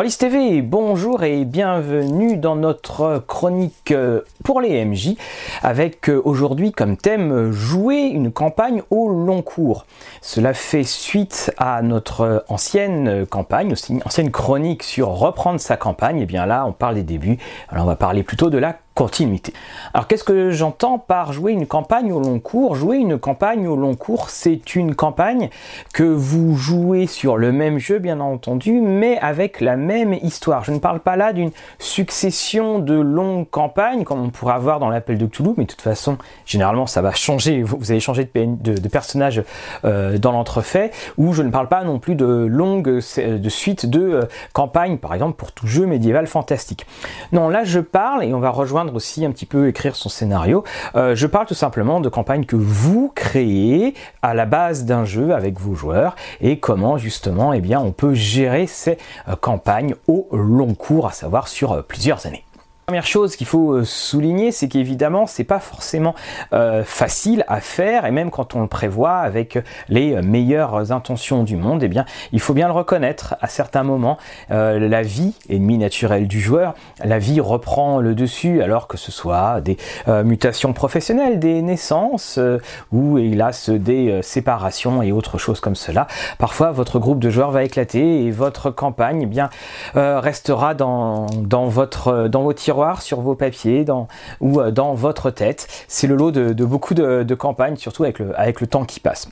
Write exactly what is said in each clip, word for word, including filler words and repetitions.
Rollis T V, bonjour et bienvenue dans notre chronique pour les M J avec aujourd'hui comme thème jouer une campagne au long cours. Cela fait suite à notre ancienne campagne, aussi une ancienne chronique sur reprendre sa campagne. Et bien là on parle des débuts, alors on va parler plutôt de la continuité. Alors qu'est-ce que j'entends par jouer une campagne au long cours ? Jouer une campagne au long cours, c'est une campagne que vous jouez sur le même jeu, bien entendu, mais avec la même histoire. Je ne parle pas là d'une succession de longues campagnes, comme on pourrait avoir dans l'Appel de Cthulhu, mais de toute façon, généralement, ça va changer. Vous allez changer de, P N, de, de personnage euh, dans l'entrefait, ou je ne parle pas non plus de longues de suites de euh, campagnes, par exemple, pour tout jeu médiéval fantastique. Non, là, je parle, et on va rejoindre aussi un petit peu écrire son scénario. Euh, je parle tout simplement de campagnes que vous créez à la base d'un jeu avec vos joueurs et comment justement eh bien, on peut gérer ces euh, campagnes au long cours, à savoir sur euh, plusieurs années. Première chose qu'il faut souligner, c'est qu'évidemment c'est pas forcément euh, facile à faire, et même quand on le prévoit avec les meilleures intentions du monde, et eh bien il faut bien le reconnaître. À certains moments, euh, la vie, ennemie naturelle du joueur, la vie reprend le dessus, alors que ce soit des euh, mutations professionnelles, des naissances euh, ou hélas des euh, séparations et autres choses comme cela. Parfois votre groupe de joueurs va éclater et votre campagne eh bien euh, restera dans dans votre dans vos tiroirs, sur vos papiers dans, ou dans votre tête. C'est le lot de, de beaucoup de, de campagnes, surtout avec le, avec le temps qui passe.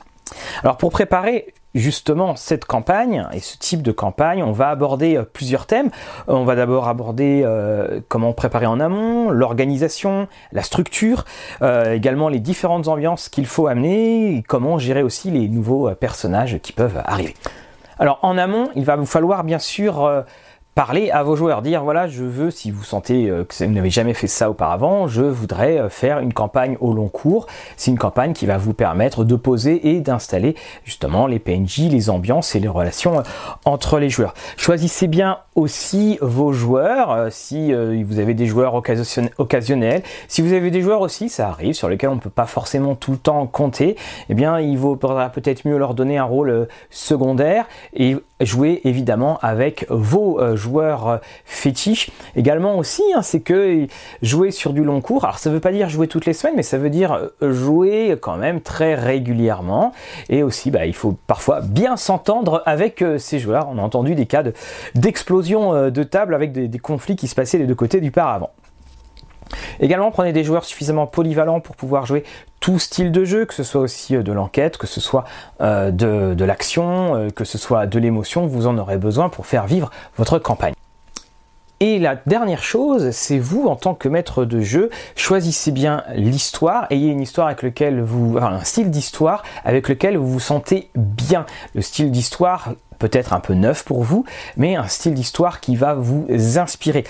Alors pour préparer justement cette campagne et ce type de campagne, on va aborder plusieurs thèmes. On va d'abord aborder euh, comment préparer en amont, l'organisation, la structure, euh, également les différentes ambiances qu'il faut amener et comment gérer aussi les nouveaux personnages qui peuvent arriver. Alors en amont, il va vous falloir bien sûr euh, parler à vos joueurs, dire voilà, je veux, si vous sentez que vous n'avez jamais fait ça auparavant, je voudrais faire une campagne au long cours. C'est une campagne qui va vous permettre de poser et d'installer justement les P N J, les ambiances et les relations entre les joueurs. Choisissez bien aussi vos joueurs, si vous avez des joueurs occasionnels, si vous avez des joueurs aussi, ça arrive, sur lesquels on ne peut pas forcément tout le temps compter, eh bien il vaudra peut-être mieux leur donner un rôle secondaire et jouer évidemment avec vos joueurs joueurs fétiche également aussi, hein, c'est que jouer sur du long cours, alors ça veut pas dire jouer toutes les semaines, mais ça veut dire jouer quand même très régulièrement, et aussi bah, il faut parfois bien s'entendre avec euh, ces joueurs. On a entendu des cas de, d'explosion euh, de table avec des, des conflits qui se passaient des deux côtés du paravent. Également, prenez des joueurs suffisamment polyvalents pour pouvoir jouer tout style de jeu, que ce soit aussi de l'enquête, que ce soit euh, de, de l'action, euh, que ce soit de l'émotion, vous en aurez besoin pour faire vivre votre campagne. Et la dernière chose, c'est vous en tant que maître de jeu, choisissez bien l'histoire, ayez une histoire avec lequel vous, enfin, un style d'histoire avec lequel vous vous sentez bien. Le style d'histoire peut-être un peu neuf pour vous, mais un style d'histoire qui va vous inspirer.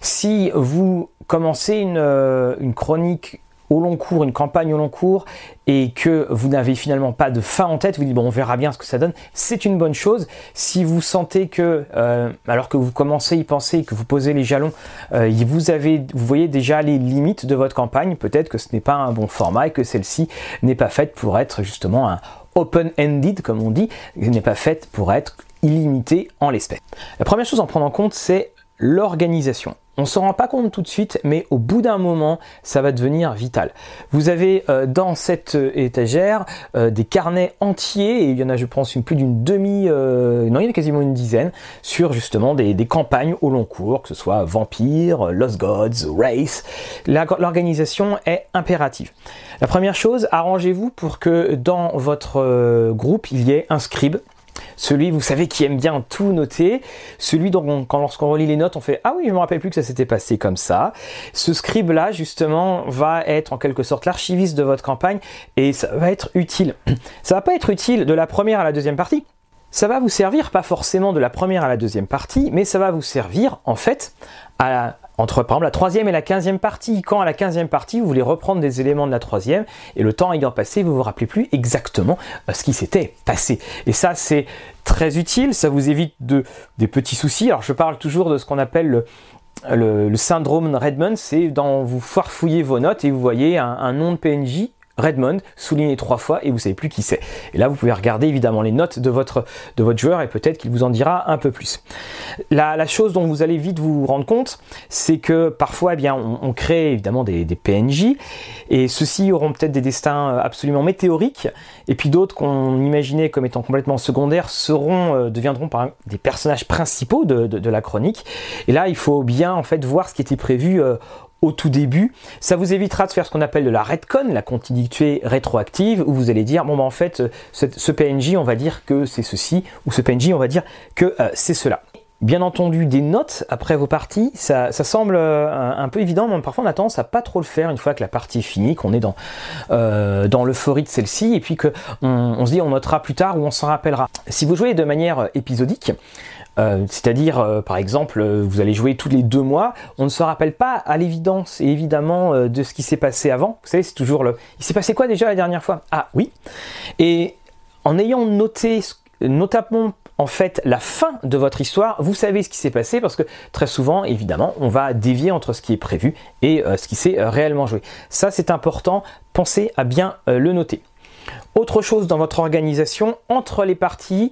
Si vous commencez une, euh, une chronique au long cours, une campagne au long cours, et que vous n'avez finalement pas de fin en tête, vous dites bon, on verra bien ce que ça donne, c'est une bonne chose. Si vous sentez que euh, alors que vous commencez à y penser, que vous posez les jalons, euh, vous avez, vous voyez déjà les limites de votre campagne, peut-être que ce n'est pas un bon format et que celle-ci n'est pas faite pour être justement un open-ended, comme on dit, n'est pas faite pour être illimitée en l'espèce. La première chose à en prendre en compte, c'est l'organisation. On s'en rend pas compte tout de suite, mais au bout d'un moment, ça va devenir vital. Vous avez euh, dans cette étagère euh, des carnets entiers, et il y en a, je pense, une, plus d'une demi, euh, non, il y en a quasiment une dizaine, sur justement des, des campagnes au long cours, que ce soit Vampire, Lost Gods, Race. La, l'organisation est impérative. La première chose, arrangez-vous pour que dans votre euh, groupe, il y ait un scribe. Celui, vous savez, qui aime bien tout noter, celui dont on, quand lorsqu'on relit les notes, on fait « Ah oui, je me rappelle plus que ça s'était passé comme ça ». Ce scribe-là, justement, va être en quelque sorte l'archiviste de votre campagne et ça va être utile. Ça va pas être utile de la première à la deuxième partie. Ça va vous servir, pas forcément de la première à la deuxième partie, mais ça va vous servir, en fait, à la... entre par exemple la troisième et la quinzième partie. Quand à la quinzième partie vous voulez reprendre des éléments de la troisième et le temps ayant passé, vous vous rappelez plus exactement ce qui s'était passé. Et ça, c'est très utile, ça vous évite de, des petits soucis. Alors je parle toujours de ce qu'on appelle le le, le syndrome Redmond, c'est dans vous farfouillez vos notes et vous voyez un, un nom de P N J Redmond, souligné trois fois et vous savez plus qui c'est. Et là, vous pouvez regarder évidemment les notes de votre, de votre joueur et peut-être qu'il vous en dira un peu plus. La, la chose dont vous allez vite vous rendre compte, c'est que parfois, eh bien, on, on crée évidemment des, des P N J et ceux-ci auront peut-être des destins absolument météoriques et puis d'autres qu'on imaginait comme étant complètement secondaires seront, euh, deviendront par exemple, des personnages principaux de, de, de la chronique. Et là, il faut bien en fait voir ce qui était prévu euh, au tout début. Ça vous évitera de faire ce qu'on appelle de la retcon, la continuité rétroactive, où vous allez dire bon ben en fait ce P N J on va dire que c'est ceci, ou ce P N J on va dire que euh, c'est cela. Bien entendu, des notes après vos parties, ça, ça semble un, un peu évident, mais parfois on a tendance à pas trop le faire une fois que la partie est finie, qu'on est dans, euh, dans l'euphorie de celle-ci, et puis qu'on on se dit on notera plus tard ou on s'en rappellera. Si vous jouez de manière épisodique, Euh, c'est-à-dire, euh, par exemple, euh, vous allez jouer tous les deux mois, on ne se rappelle pas à l'évidence et évidemment euh, de ce qui s'est passé avant. Vous savez, c'est toujours le... Il s'est passé quoi déjà la dernière fois ? Ah oui. Et en ayant noté, notamment en fait la fin de votre histoire, vous savez ce qui s'est passé parce que très souvent, évidemment, on va dévier entre ce qui est prévu et euh, ce qui s'est euh, réellement joué. Ça, c'est important. Pensez à bien euh, le noter. Autre chose dans votre organisation, entre les parties...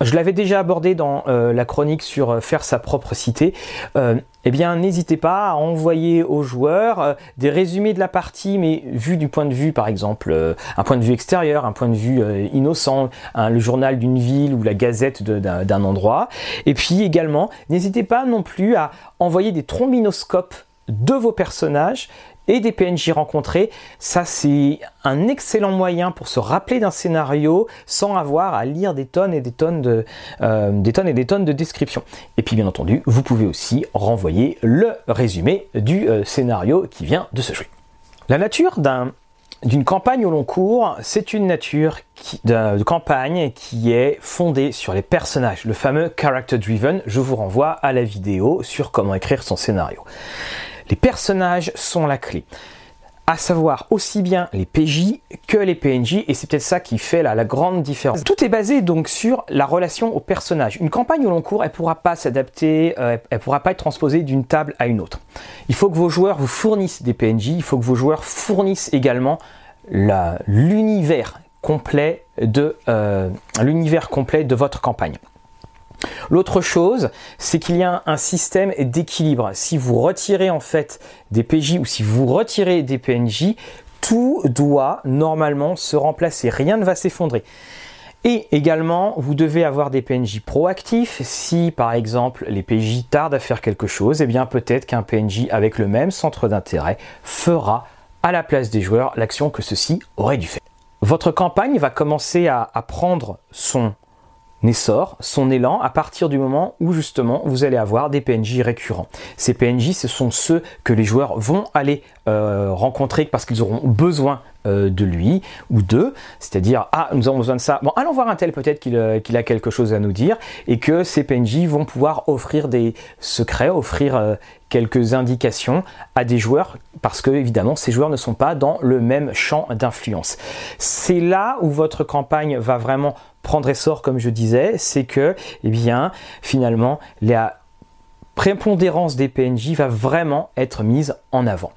Je l'avais déjà abordé dans euh, la chronique sur euh, faire sa propre cité. Euh, eh bien, n'hésitez pas à envoyer aux joueurs euh, des résumés de la partie, mais vu du point de vue, par exemple, euh, un point de vue extérieur, un point de vue euh, innocent, hein, le journal d'une ville ou la gazette de, d'un, d'un endroit. Et puis également, n'hésitez pas non plus à envoyer des trombinoscopes de vos personnages et des P N J rencontrés. Ça, c'est un excellent moyen pour se rappeler d'un scénario sans avoir à lire des tonnes et des tonnes de, euh, des tonnes et des tonnes de descriptions. Et puis, bien entendu, vous pouvez aussi renvoyer le résumé du euh, scénario qui vient de se jouer. La nature d'un, d'une campagne au long cours, c'est une nature qui, de, de campagne qui est fondée sur les personnages. Le fameux character driven, je vous renvoie à la vidéo sur comment écrire son scénario. Les personnages sont la clé, à savoir aussi bien les P J que les P N J, et c'est peut-être ça qui fait la, la grande différence. Tout est basé donc sur la relation aux personnages. Une campagne au long cours, elle ne pourra pas s'adapter, euh, elle ne pourra pas être transposée d'une table à une autre. Il faut que vos joueurs vous fournissent des P N J, il faut que vos joueurs fournissent également la, l'univers complet de, euh, l'univers complet de votre campagne. L'autre chose, c'est qu'il y a un système d'équilibre. Si vous retirez en fait des P J ou si vous retirez des P N J, tout doit normalement se remplacer. Rien ne va s'effondrer. Et également, vous devez avoir des P N J proactifs. Si, par exemple, les P J tardent à faire quelque chose, eh bien peut-être qu'un P N J avec le même centre d'intérêt fera à la place des joueurs l'action que ceux-ci auraient dû faire. Votre campagne va commencer à, à prendre son essor, son élan, à partir du moment où justement vous allez avoir des P N J récurrents. Ces P N J, ce sont ceux que les joueurs vont aller euh, rencontrer parce qu'ils auront besoin euh, de lui ou d'eux, c'est-à-dire ah nous avons besoin de ça, bon allons voir un tel, peut-être qu'il, euh, qu'il a quelque chose à nous dire, et que ces P N J vont pouvoir offrir des secrets, offrir euh, quelques indications à des joueurs parce que évidemment ces joueurs ne sont pas dans le même champ d'influence. C'est là où votre campagne va vraiment prendre essor, comme je disais, c'est que, eh bien, finalement, la prépondérance des P N J va vraiment être mise en avant.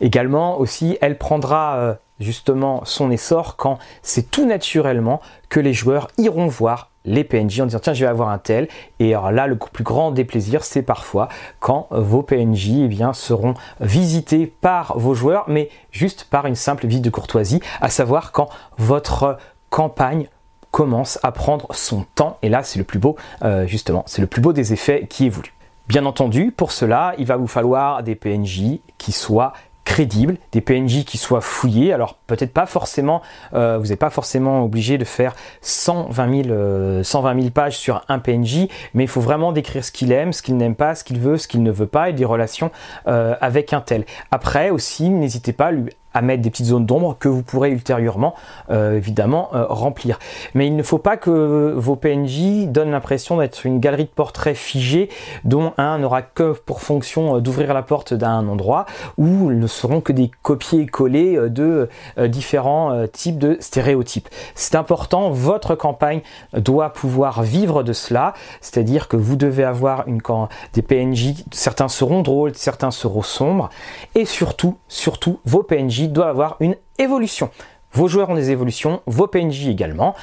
Également aussi, elle prendra euh, justement son essor quand c'est tout naturellement que les joueurs iront voir les P N J en disant tiens, je vais avoir un tel. Et alors là, le plus grand déplaisir, c'est parfois quand vos P N J eh bien, seront visités par vos joueurs, mais juste par une simple visite de courtoisie, à savoir quand votre campagne commence à prendre son temps, et là c'est le plus beau, euh, justement, c'est le plus beau des effets qui est voulu. Bien entendu, pour cela, il va vous falloir des P N J qui soient crédibles, des P N J qui soient fouillés. Alors peut-être pas forcément, euh, vous n'êtes pas forcément obligé de faire cent vingt mille pages sur un P N J, mais il faut vraiment décrire ce qu'il aime, ce qu'il n'aime pas, ce qu'il veut, ce qu'il ne veut pas, et des relations euh, avec un tel. Après aussi, n'hésitez pas à lui à mettre des petites zones d'ombre que vous pourrez ultérieurement euh, évidemment euh, remplir. Mais il ne faut pas que vos P N J donnent l'impression d'être une galerie de portraits figés dont un n'aura que pour fonction euh, d'ouvrir la porte d'un endroit, où ne seront que des copier-coller euh, de euh, différents euh, types de stéréotypes. C'est important, votre campagne doit pouvoir vivre de cela, c'est-à-dire que vous devez avoir une, quand des P N J, certains seront drôles, certains seront sombres, et surtout, surtout, vos P N J P N J doit avoir une évolution. Vos joueurs ont des évolutions, vos P N J également.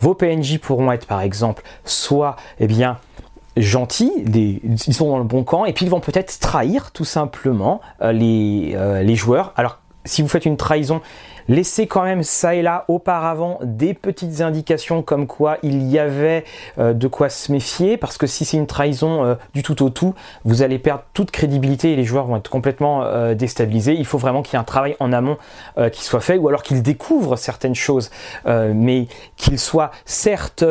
Vos P N J pourront être par exemple soit eh bien, gentils, des, ils sont dans le bon camp, et puis ils vont peut-être trahir tout simplement euh, les, euh, les joueurs. Alors si vous faites une trahison, laissez quand même ça et là auparavant des petites indications comme quoi il y avait euh, de quoi se méfier, parce que si c'est une trahison euh, du tout au tout, vous allez perdre toute crédibilité et les joueurs vont être complètement euh, déstabilisés. Il faut vraiment qu'il y ait un travail en amont euh, qui soit fait, ou alors qu'ils découvrent certaines choses, euh, mais qu'ils soient certes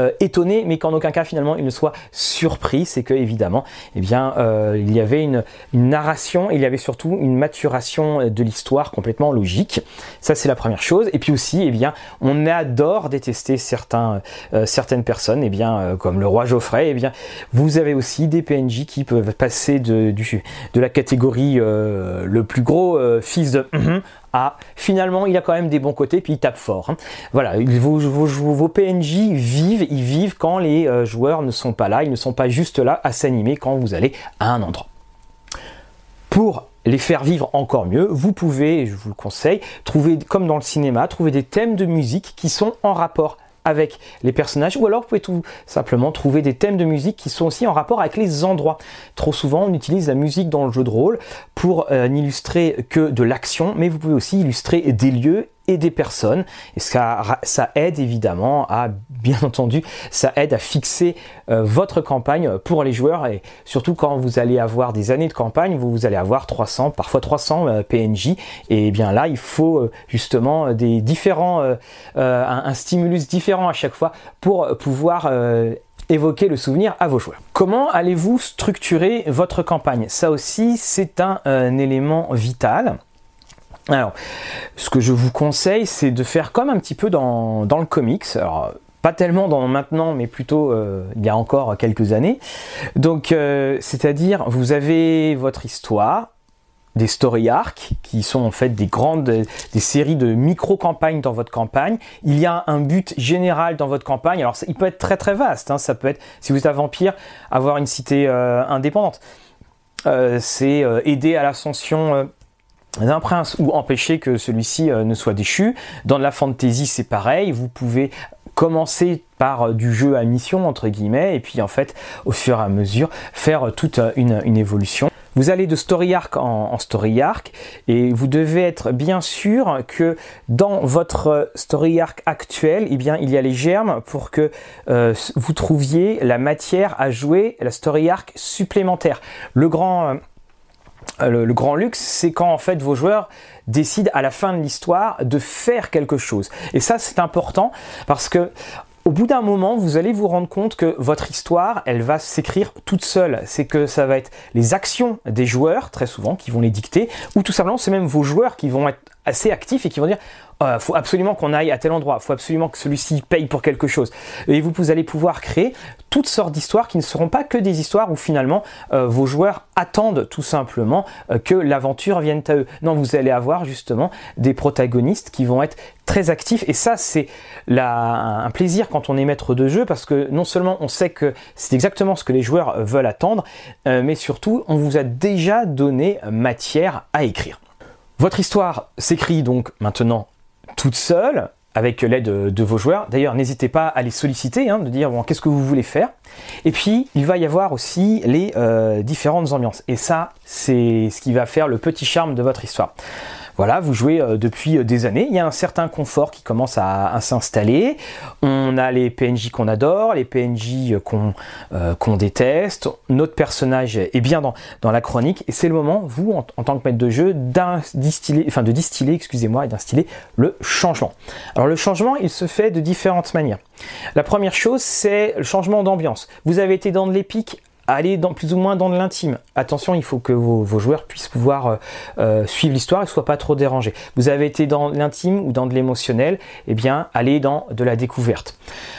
euh, étonnés, mais qu'en aucun cas finalement ils ne soient surpris. C'est que évidemment, eh bien, euh, il y avait une, une narration, il y avait surtout une maturation de l'histoire complètement logique. Ça, c'est la première chose. Et puis aussi, eh bien, on adore détester certains, euh, certaines personnes, eh bien, euh, comme le roi Geoffrey. Eh bien, vous avez aussi des P N J qui peuvent passer de, du, de la catégorie euh, le plus gros euh, fils de à finalement, il a quand même des bons côtés, puis il tape fort. Hein. Voilà, vos, vos, vos P N J vivent, ils vivent quand les euh, joueurs ne sont pas là, ils ne sont pas juste là à s'animer quand vous allez à un endroit. Pour les faire vivre encore mieux, vous pouvez, je vous le conseille, trouver, comme dans le cinéma, trouver des thèmes de musique qui sont en rapport avec les personnages, ou alors vous pouvez tout simplement trouver des thèmes de musique qui sont aussi en rapport avec les endroits. Trop souvent, on utilise la musique dans le jeu de rôle pour euh, n'illustrer que de l'action, mais vous pouvez aussi illustrer des lieux et des personnes, et ça, ça aide évidemment à, bien entendu, ça aide à fixer euh, votre campagne pour les joueurs, et surtout quand vous allez avoir des années de campagne, vous, vous allez avoir trois cents, parfois trois cents euh, P N J, et bien là il faut euh, justement des différents, euh, euh, un, un stimulus différent à chaque fois pour pouvoir euh, évoquer le souvenir à vos joueurs. Comment allez-vous structurer votre campagne? Ça aussi c'est un, un élément vital. Alors, ce que je vous conseille, c'est de faire comme un petit peu dans, dans le comics. Alors, pas tellement dans maintenant, mais plutôt euh, il y a encore quelques années. Donc, euh, c'est-à-dire, vous avez votre histoire, des story arcs, qui sont en fait des grandes, des séries de micro-campagnes dans votre campagne. Il y a un but général dans votre campagne. Alors, il peut être très très vaste. Hein. Ça peut être, si vous êtes un vampire, avoir une cité euh, indépendante. Euh, c'est euh, aider à l'ascension... Euh, d'un prince ou empêcher que celui-ci euh, ne soit déchu. Dans de la fantasy, c'est pareil, vous pouvez commencer par euh, du jeu à mission entre guillemets, et puis en fait au fur et à mesure faire euh, toute euh, une, une évolution. Vous allez de story arc en, en story arc, et vous devez être bien sûr que dans votre story arc actuel, eh bien, il y a les germes pour que euh, vous trouviez la matière à jouer la story arc supplémentaire. Le grand... Euh, Le, le grand luxe, c'est quand en fait vos joueurs décident à la fin de l'histoire de faire quelque chose. Et ça, c'est important parce que au bout d'un moment, vous allez vous rendre compte que votre histoire, elle va s'écrire toute seule. C'est que ça va être les actions des joueurs, très souvent, qui vont les dicter, ou tout simplement, c'est même vos joueurs qui vont être assez actifs et qui vont dire euh, faut absolument qu'on aille à tel endroit, faut absolument que celui-ci paye pour quelque chose. Et vous, vous allez pouvoir créer toutes sortes d'histoires qui ne seront pas que des histoires où finalement euh, vos joueurs attendent tout simplement euh, que l'aventure vienne à eux. Non, vous allez avoir justement des protagonistes qui vont être très actifs, et ça c'est la, un plaisir quand on est maître de jeu, parce que non seulement on sait que c'est exactement ce que les joueurs veulent attendre, euh, mais surtout on vous a déjà donné matière à écrire. Votre histoire s'écrit donc maintenant toute seule, avec l'aide de, de vos joueurs. D'ailleurs, n'hésitez pas à les solliciter, hein, de dire bon, qu'est-ce que vous voulez faire. Et puis, il va y avoir aussi les euh, différentes ambiances. Et ça, c'est ce qui va faire le petit charme de votre histoire. Voilà, vous jouez euh, depuis des années, il y a un certain confort qui commence à, à s'installer. On a les P N J qu'on adore, les P N J qu'on, euh, qu'on déteste. Notre personnage est bien dans, dans la chronique, et c'est le moment, vous, en, en tant que maître de jeu, d'un, distiller, enfin, de distiller, excusez-moi, et d'instiller le changement. Alors le changement, il se fait de différentes manières. La première chose, c'est le changement d'ambiance. Vous avez été dans de l'épique, aller dans, plus ou moins dans de l'intime. Attention, il faut que vos, vos joueurs puissent pouvoir euh, euh, suivre l'histoire et ne soient pas trop dérangés. Vous avez été dans l'intime ou dans de l'émotionnel, eh bien, allez dans de la découverte.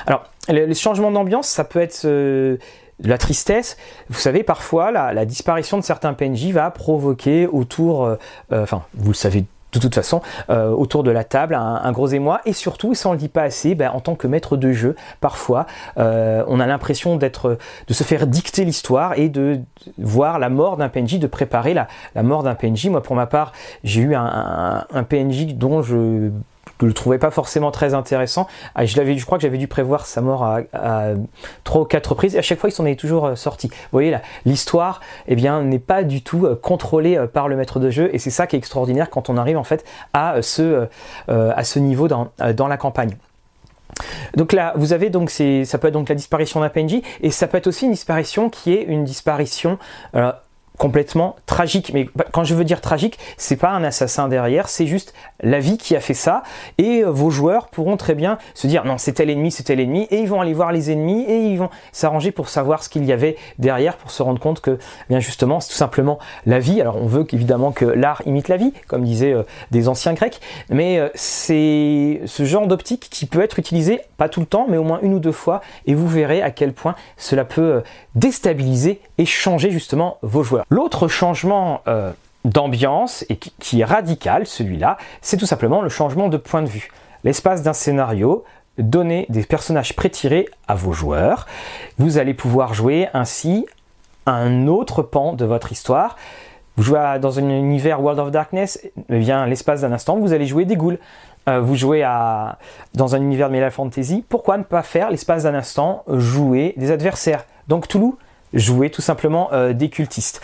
Alors, le, le changement d'ambiance, ça peut être... Euh, de la tristesse, vous savez, parfois la, la disparition de certains P N J va provoquer autour, euh, euh, enfin vous le savez de toute façon euh, autour de la table, un, un gros émoi. Et surtout, ça on le dit pas assez, ben, en tant que maître de jeu, parfois euh, on a l'impression d'être, de se faire dicter l'histoire et de voir la mort d'un P N J, de préparer la, la mort d'un P N J. Moi pour ma part, j'ai eu un, un, un P N J dont je je le trouvais pas forcément très intéressant. Ah, je, l'avais, je crois que j'avais dû prévoir sa mort à, à trois ou quatre reprises, et à chaque fois il s'en est toujours sorti. Vous voyez là, l'histoire eh bien, n'est pas du tout contrôlée par le maître de jeu, et c'est ça qui est extraordinaire quand on arrive en fait à ce, à ce niveau dans, dans la campagne. Donc là, vous avez donc, ces, ça peut être donc la disparition d'un P N J, et ça peut être aussi une disparition qui est une disparition... Alors, complètement tragique. Mais quand je veux dire tragique, c'est pas un assassin derrière, c'est juste la vie qui a fait ça, et vos joueurs pourront très bien se dire non, c'est tel ennemi, c'est tel ennemi, et ils vont aller voir les ennemis et ils vont s'arranger pour savoir ce qu'il y avait derrière, pour se rendre compte que bien justement c'est tout simplement la vie. Alors on veut évidemment que l'art imite la vie, comme disaient euh, des anciens Grecs, mais euh, c'est ce genre d'optique qui peut être utilisé, pas tout le temps, mais au moins une ou deux fois, et vous verrez à quel point cela peut euh, déstabiliser et changer justement vos joueurs. L'autre changement euh, d'ambiance, et qui, qui est radical, celui-là, c'est tout simplement le changement de point de vue. L'espace d'un scénario, donner des personnages prétirés à vos joueurs. Vous allez pouvoir jouer ainsi un autre pan de votre histoire. Vous jouez à, dans un univers World of Darkness, eh bien l'espace d'un instant, vous allez jouer des ghouls. Euh, vous jouez à, dans un univers de Metal Fantasy, pourquoi ne pas faire l'espace d'un instant jouer des adversaires? Donc Toulouse, jouer tout simplement euh, des cultistes.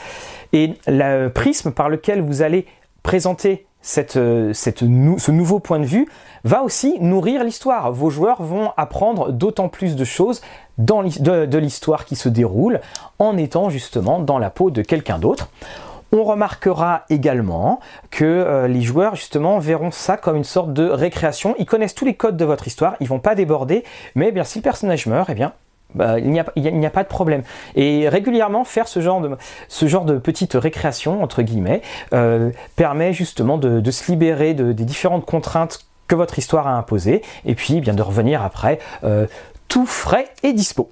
Et le prisme par lequel vous allez présenter cette, euh, cette nou- ce nouveau point de vue va aussi nourrir l'histoire. Vos joueurs vont apprendre d'autant plus de choses dans l'hi- de, de l'histoire qui se déroule, en étant justement dans la peau de quelqu'un d'autre. On remarquera également que euh, les joueurs justement verront ça comme une sorte de récréation. Ils connaissent tous les codes de votre histoire, ils vont pas déborder, mais eh bien, si le personnage meurt, eh bien Bah, il n'y a, il n'y a pas de problème. Et régulièrement faire ce genre de, ce genre de petite récréation entre guillemets euh, permet justement de, de se libérer de, des différentes contraintes que votre histoire a imposées, et puis eh bien de revenir après euh, tout frais et dispo.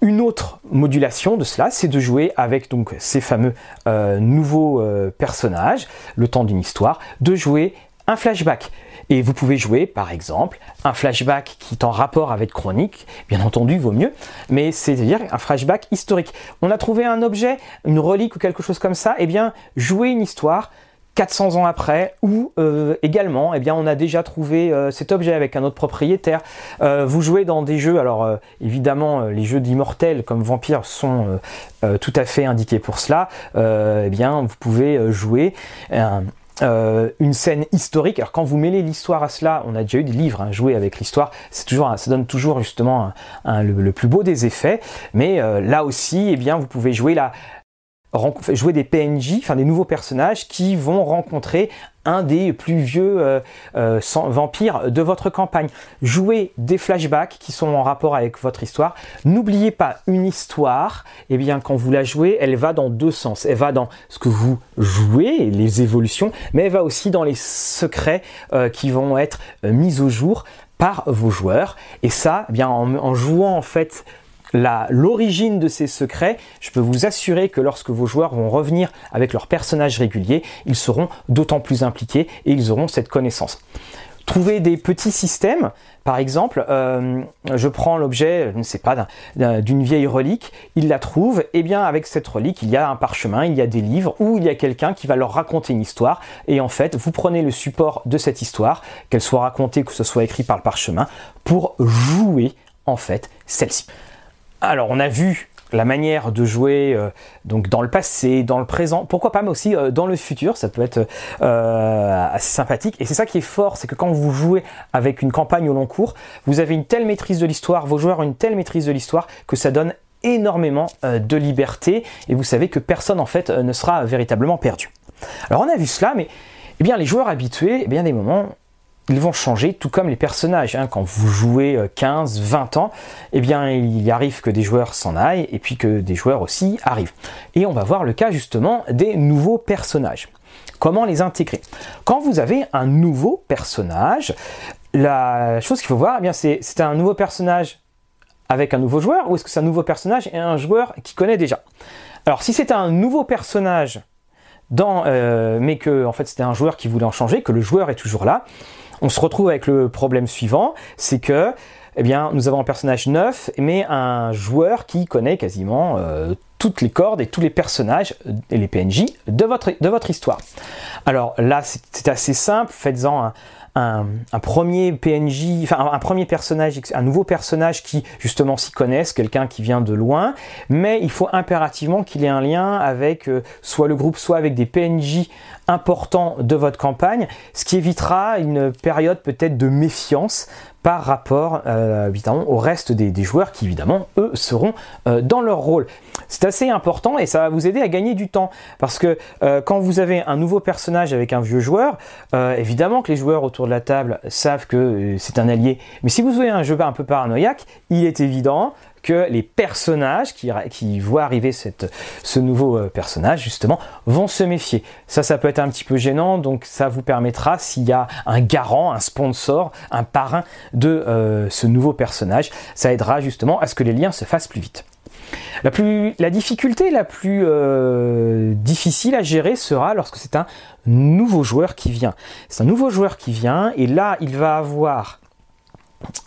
Une autre modulation de cela, c'est de jouer avec donc ces fameux euh, nouveaux euh, personnages, le temps d'une histoire, de jouer un flashback. Et vous pouvez jouer, par exemple, un flashback qui est en rapport avec chronique, bien entendu, vaut mieux, mais c'est-à-dire un flashback historique. On a trouvé un objet, une relique ou quelque chose comme ça, eh bien, jouer une histoire quatre cents ans après, ou euh, également, eh bien, on a déjà trouvé euh, cet objet avec un autre propriétaire. Euh, vous jouez dans des jeux, alors euh, évidemment, les jeux d'immortels comme Vampire sont euh, euh, tout à fait indiqués pour cela. Euh, eh bien, vous pouvez jouer un... Euh, Euh, une scène historique. Alors quand vous mêlez l'histoire à cela, on a déjà eu des livres, hein, jouer avec l'histoire, c'est toujours, ça donne toujours justement un, un, le, le plus beau des effets. Mais euh, là aussi, eh bien, vous pouvez jouer la jouer des P N J, enfin des nouveaux personnages qui vont rencontrer un des plus vieux euh, euh, vampires de votre campagne. Jouez des flashbacks qui sont en rapport avec votre histoire. N'oubliez pas, une histoire, eh bien, quand vous la jouez, elle va dans deux sens. Elle va dans ce que vous jouez, les évolutions, mais elle va aussi dans les secrets euh, qui vont être mis au jour par vos joueurs. Et ça, eh bien, en, en jouant en fait La, l'origine de ces secrets, je peux vous assurer que lorsque vos joueurs vont revenir avec leurs personnages réguliers, ils seront d'autant plus impliqués et ils auront cette connaissance. Trouver des petits systèmes, par exemple, euh, je prends l'objet, je ne sais pas, d'un, d'un, d'une vieille relique, il la trouve, et bien avec cette relique, il y a un parchemin, il y a des livres, ou il y a quelqu'un qui va leur raconter une histoire, et en fait, vous prenez le support de cette histoire, qu'elle soit racontée, que ce soit écrit par le parchemin, pour jouer, en fait, celle-ci. Alors, on a vu la manière de jouer euh, donc dans le passé, dans le présent, pourquoi pas, mais aussi euh, dans le futur, ça peut être euh, assez sympathique. Et c'est ça qui est fort, c'est que quand vous jouez avec une campagne au long cours, vous avez une telle maîtrise de l'histoire, vos joueurs ont une telle maîtrise de l'histoire que ça donne énormément euh, de liberté, et vous savez que personne en fait euh, ne sera véritablement perdu. Alors, on a vu cela, mais eh bien, les joueurs habitués, eh bien, des moments... ils vont changer, tout comme les personnages. Hein. Quand vous jouez quinze, vingt ans, eh bien, il arrive que des joueurs s'en aillent et puis que des joueurs aussi arrivent. Et on va voir le cas justement des nouveaux personnages. Comment les intégrer? Quand vous avez un nouveau personnage, la chose qu'il faut voir, eh bien, c'est, c'est un nouveau personnage avec un nouveau joueur, ou est-ce que c'est un nouveau personnage et un joueur qui connaît déjà? Alors, si c'est un nouveau personnage dans, euh, mais que en fait c'était un joueur qui voulait en changer, que le joueur est toujours là. On se retrouve avec le problème suivant, c'est que eh bien, nous avons un personnage neuf, mais un joueur qui connaît quasiment euh, toutes les cordes et tous les personnages et les P N J de votre, de votre histoire. Alors là, c'est, c'est assez simple, faites-en un, un, un premier P N J, enfin un, un premier personnage, un nouveau personnage qui justement s'y connaisse, quelqu'un qui vient de loin, mais il faut impérativement qu'il ait un lien avec euh, soit le groupe, soit avec des P N J importants de votre campagne, ce qui évitera une période peut-être de méfiance par rapport euh, évidemment, au reste des, des joueurs qui évidemment eux seront euh, dans leur rôle. C'est assez important et ça va vous aider à gagner du temps parce que euh, quand vous avez un nouveau personnage avec un vieux joueur, euh, évidemment que les joueurs autour de la table savent que euh, c'est un allié, mais si vous jouez un jeu un peu paranoïaque, il est évident que les personnages qui, qui voient arriver cette, ce nouveau personnage justement vont se méfier. Ça, ça peut être un petit peu gênant, donc ça vous permettra, s'il y a un garant, un sponsor, un parrain de euh, ce nouveau personnage, ça aidera justement à ce que les liens se fassent plus vite. La, plus, la difficulté la plus euh, difficile à gérer sera lorsque c'est un nouveau joueur qui vient. C'est un nouveau joueur qui vient et là, il va avoir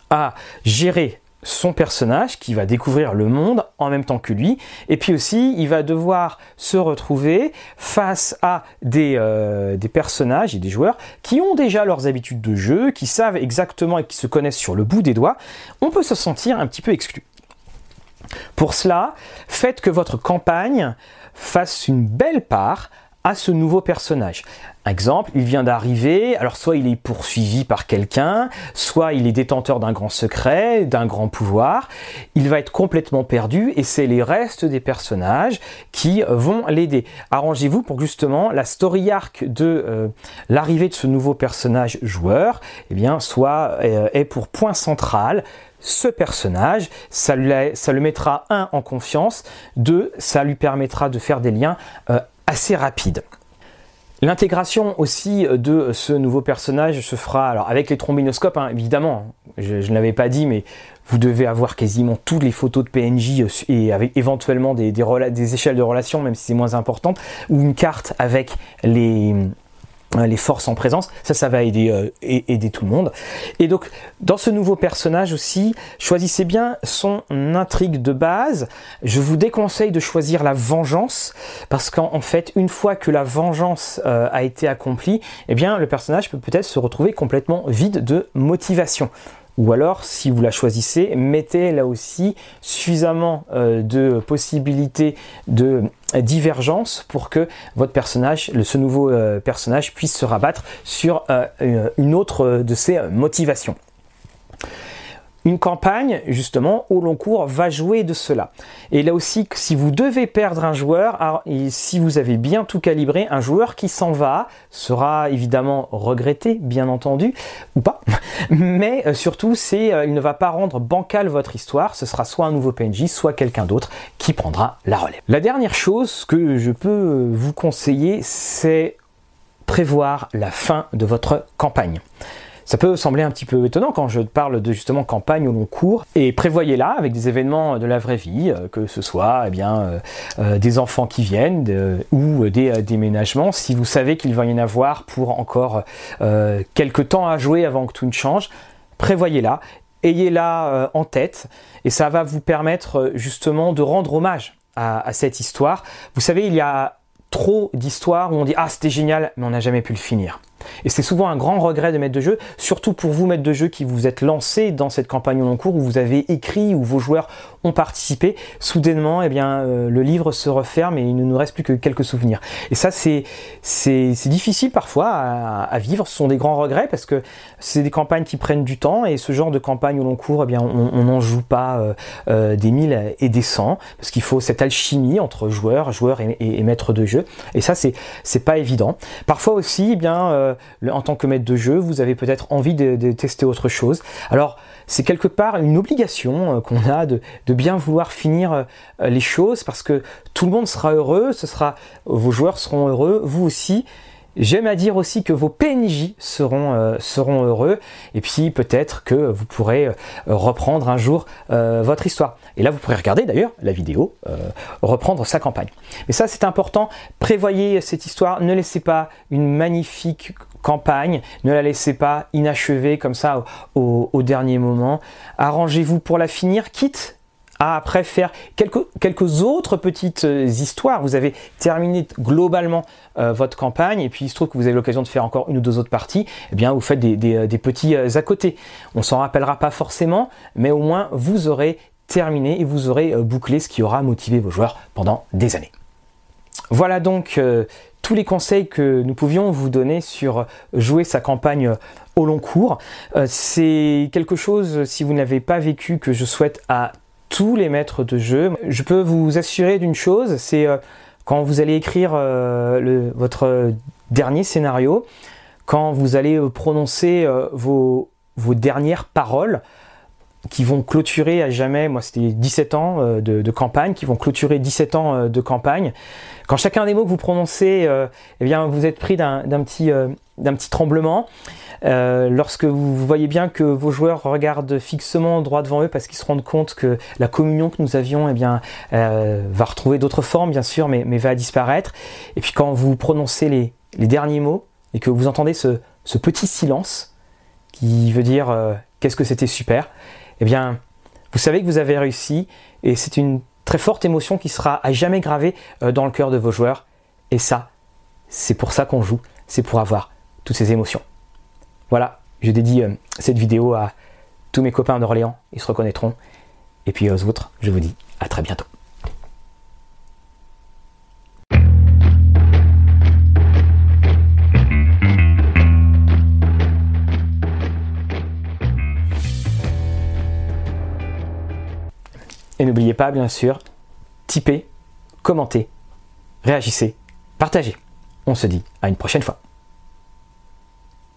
à gérer son personnage qui va découvrir le monde en même temps que lui, et puis aussi il va devoir se retrouver face à des, euh, des personnages et des joueurs qui ont déjà leurs habitudes de jeu, qui savent exactement et qui se connaissent sur le bout des doigts. On peut se sentir un petit peu exclu. Pour cela, faites que votre campagne fasse une belle part à ce nouveau personnage. Exemple, il vient d'arriver, alors soit il est poursuivi par quelqu'un, soit il est détenteur d'un grand secret, d'un grand pouvoir, il va être complètement perdu et c'est les restes des personnages qui vont l'aider. Arrangez-vous pour que justement la story arc de euh, l'arrivée de ce nouveau personnage joueur, eh bien, soit euh, est pour point central ce personnage, ça, lui, ça le mettra un en confiance, deux, ça lui permettra de faire des liens euh, assez rapide. L'intégration aussi de ce nouveau personnage se fera alors avec les trombinoscopes, hein, évidemment, je, je ne l'avais pas dit, mais vous devez avoir quasiment toutes les photos de P N J et avec éventuellement des, des, rela- des échelles de relations, même si c'est moins important, ou une carte avec les, les forces en présence, ça, ça va aider, euh, aider tout le monde. Et donc, dans ce nouveau personnage aussi, choisissez bien son intrigue de base. Je vous déconseille de choisir la vengeance, parce qu'en en fait, une fois que la vengeance euh, a été accomplie, eh bien, le personnage peut peut-être se retrouver complètement vide de motivation. Ou alors, si vous la choisissez, mettez là aussi suffisamment euh, de possibilités de divergence pour que votre personnage, ce nouveau euh, personnage, puisse se rabattre sur euh, une autre de ses motivations. Une campagne, justement, au long cours, va jouer de cela. Et là aussi, si vous devez perdre un joueur, alors, et si vous avez bien tout calibré, un joueur qui s'en va sera évidemment regretté, bien entendu, ou pas. Mais euh, surtout, c'est, euh, il ne va pas rendre bancale votre histoire. Ce sera soit un nouveau P N J, soit quelqu'un d'autre qui prendra la relève. La dernière chose que je peux vous conseiller, c'est prévoir la fin de votre campagne. Ça peut sembler un petit peu étonnant quand je parle de justement campagne au long cours, et prévoyez-la avec des événements de la vraie vie, que ce soit eh bien, euh, des enfants qui viennent de, ou des euh, déménagements. Si vous savez qu'il va y en avoir pour encore euh, quelques temps à jouer avant que tout ne change, prévoyez-la, ayez-la euh, en tête, et ça va vous permettre justement de rendre hommage à, à cette histoire. Vous savez, il y a trop d'histoires où on dit « Ah, c'était génial, mais on n'a jamais pu le finir ». Et c'est souvent un grand regret de maître de jeu, surtout pour vous, maître de jeu, qui vous êtes lancé dans cette campagne au long cours où vous avez écrit, où vos joueurs ont participé. Soudainement, eh bien, euh, le livre se referme et il ne nous reste plus que quelques souvenirs. Et ça, c'est, c'est, c'est difficile parfois à, à vivre. Ce sont des grands regrets parce que c'est des campagnes qui prennent du temps et ce genre de campagne au long cours, eh bien, on n'en joue pas euh, euh, des mille et des cent parce qu'il faut cette alchimie entre joueurs, joueurs et, et, et maître de jeu. Et ça, c'est, c'est pas évident. Parfois aussi, eh bien, euh, le, en tant que maître de jeu, vous avez peut-être envie de, de tester autre chose. Alors, c'est quelque part une obligation euh, qu'on a de, de bien vouloir finir euh, les choses parce que tout le monde sera heureux, ce sera, vos joueurs seront heureux, vous aussi. J'aime à dire aussi que vos P N J seront, euh, seront heureux, et puis peut-être que vous pourrez euh, reprendre un jour euh, votre histoire. Et là vous pourrez regarder d'ailleurs la vidéo, euh, reprendre sa campagne. Mais ça c'est important, prévoyez cette histoire, ne laissez pas une magnifique campagne, ne la laissez pas inachevée comme ça au, au dernier moment. Arrangez-vous pour la finir, quitte à après faire quelques, quelques autres petites histoires. Vous avez terminé globalement euh, votre campagne et puis il se trouve que vous avez l'occasion de faire encore une ou deux autres parties, eh bien vous faites des, des, des petits euh, à côté. On s'en rappellera pas forcément, mais au moins vous aurez terminé et vous aurez euh, bouclé ce qui aura motivé vos joueurs pendant des années. Voilà donc euh, tous les conseils que nous pouvions vous donner sur jouer sa campagne au long cours. Euh, c'est quelque chose, si vous n'avez pas vécu, que je souhaite à tous les maîtres de jeu. Je peux vous assurer d'une chose, c'est euh, quand vous allez écrire euh, le, votre dernier scénario, quand vous allez prononcer euh, vos, vos dernières paroles qui vont clôturer à jamais, moi c'était dix-sept ans euh, de, de campagne, qui vont clôturer dix-sept ans euh, de campagne, quand chacun des mots que vous prononcez, euh, eh bien vous êtes pris d'un, d'un petit... Euh, d'un petit tremblement, euh, lorsque vous voyez bien que vos joueurs regardent fixement droit devant eux parce qu'ils se rendent compte que la communion que nous avions eh bien, euh, va retrouver d'autres formes bien sûr, mais, mais va disparaître. Et puis quand vous prononcez les, les derniers mots et que vous entendez ce, ce petit silence qui veut dire euh, qu'est-ce que c'était super, eh bien vous savez que vous avez réussi et c'est une très forte émotion qui sera à jamais gravée euh, dans le cœur de vos joueurs. Et ça, c'est pour ça qu'on joue, c'est pour avoir toutes ces émotions. Voilà, je dédie euh, cette vidéo à tous mes copains d'Orléans, ils se reconnaîtront. Et puis aux autres, je vous dis à très bientôt. Et n'oubliez pas, bien sûr, typez, commentez, réagissez, partagez. On se dit à une prochaine fois.